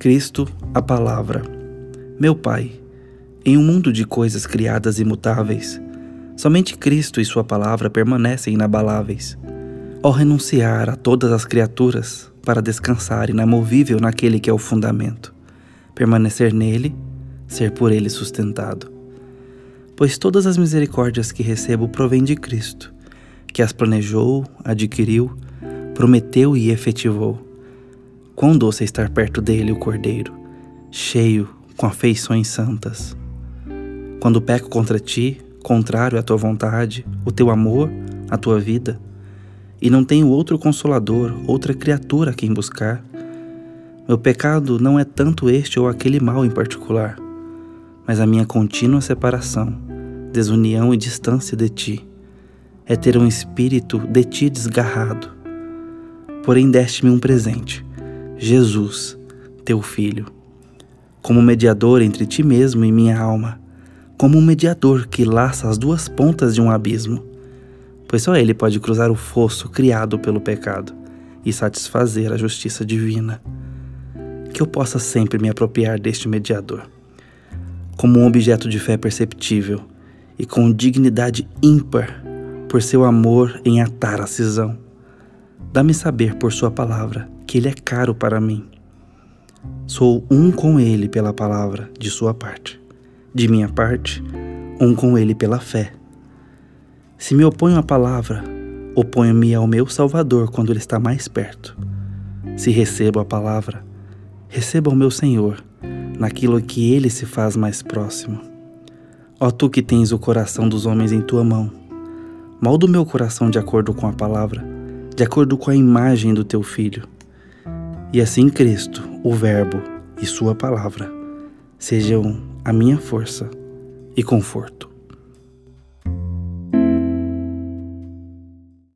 Cristo, a Palavra. Meu Pai, em um mundo de coisas criadas e imutáveis, somente Cristo e sua Palavra permanecem inabaláveis. Ao renunciar a todas as criaturas para descansar inamovível naquele que é o fundamento, permanecer nele, ser por ele sustentado. Pois todas as misericórdias que recebo provêm de Cristo, que as planejou, adquiriu, prometeu e efetivou. Quão doce é estar perto dele o Cordeiro, cheio com afeições santas. Quando peco contra ti, contrário à tua vontade, o teu amor, a tua vida, e não tenho outro consolador, outra criatura a quem buscar, meu pecado não é tanto este ou aquele mal em particular, mas a minha contínua separação, desunião e distância de ti, é ter um espírito de ti desgarrado. Porém deste-me um presente, Jesus, teu Filho, como mediador entre ti mesmo e minha alma, como um mediador que laça as duas pontas de um abismo, pois só ele pode cruzar o fosso criado pelo pecado e satisfazer a justiça divina. Que eu possa sempre me apropriar deste mediador, como um objeto de fé perceptível e com dignidade ímpar por seu amor em atar a cisão. Dá-me saber por sua palavra que ele é caro para mim. Sou um com ele pela palavra de sua parte. De minha parte, um com ele pela fé. Se me oponho à palavra, oponho-me ao meu Salvador quando ele está mais perto. Se recebo a palavra, recebo ao meu Senhor, naquilo que ele se faz mais próximo. Ó tu que tens o coração dos homens em tua mão, molda o meu coração de acordo com a palavra, de acordo com a imagem do teu Filho. E assim Cristo, o Verbo e sua palavra, sejam a minha força e conforto.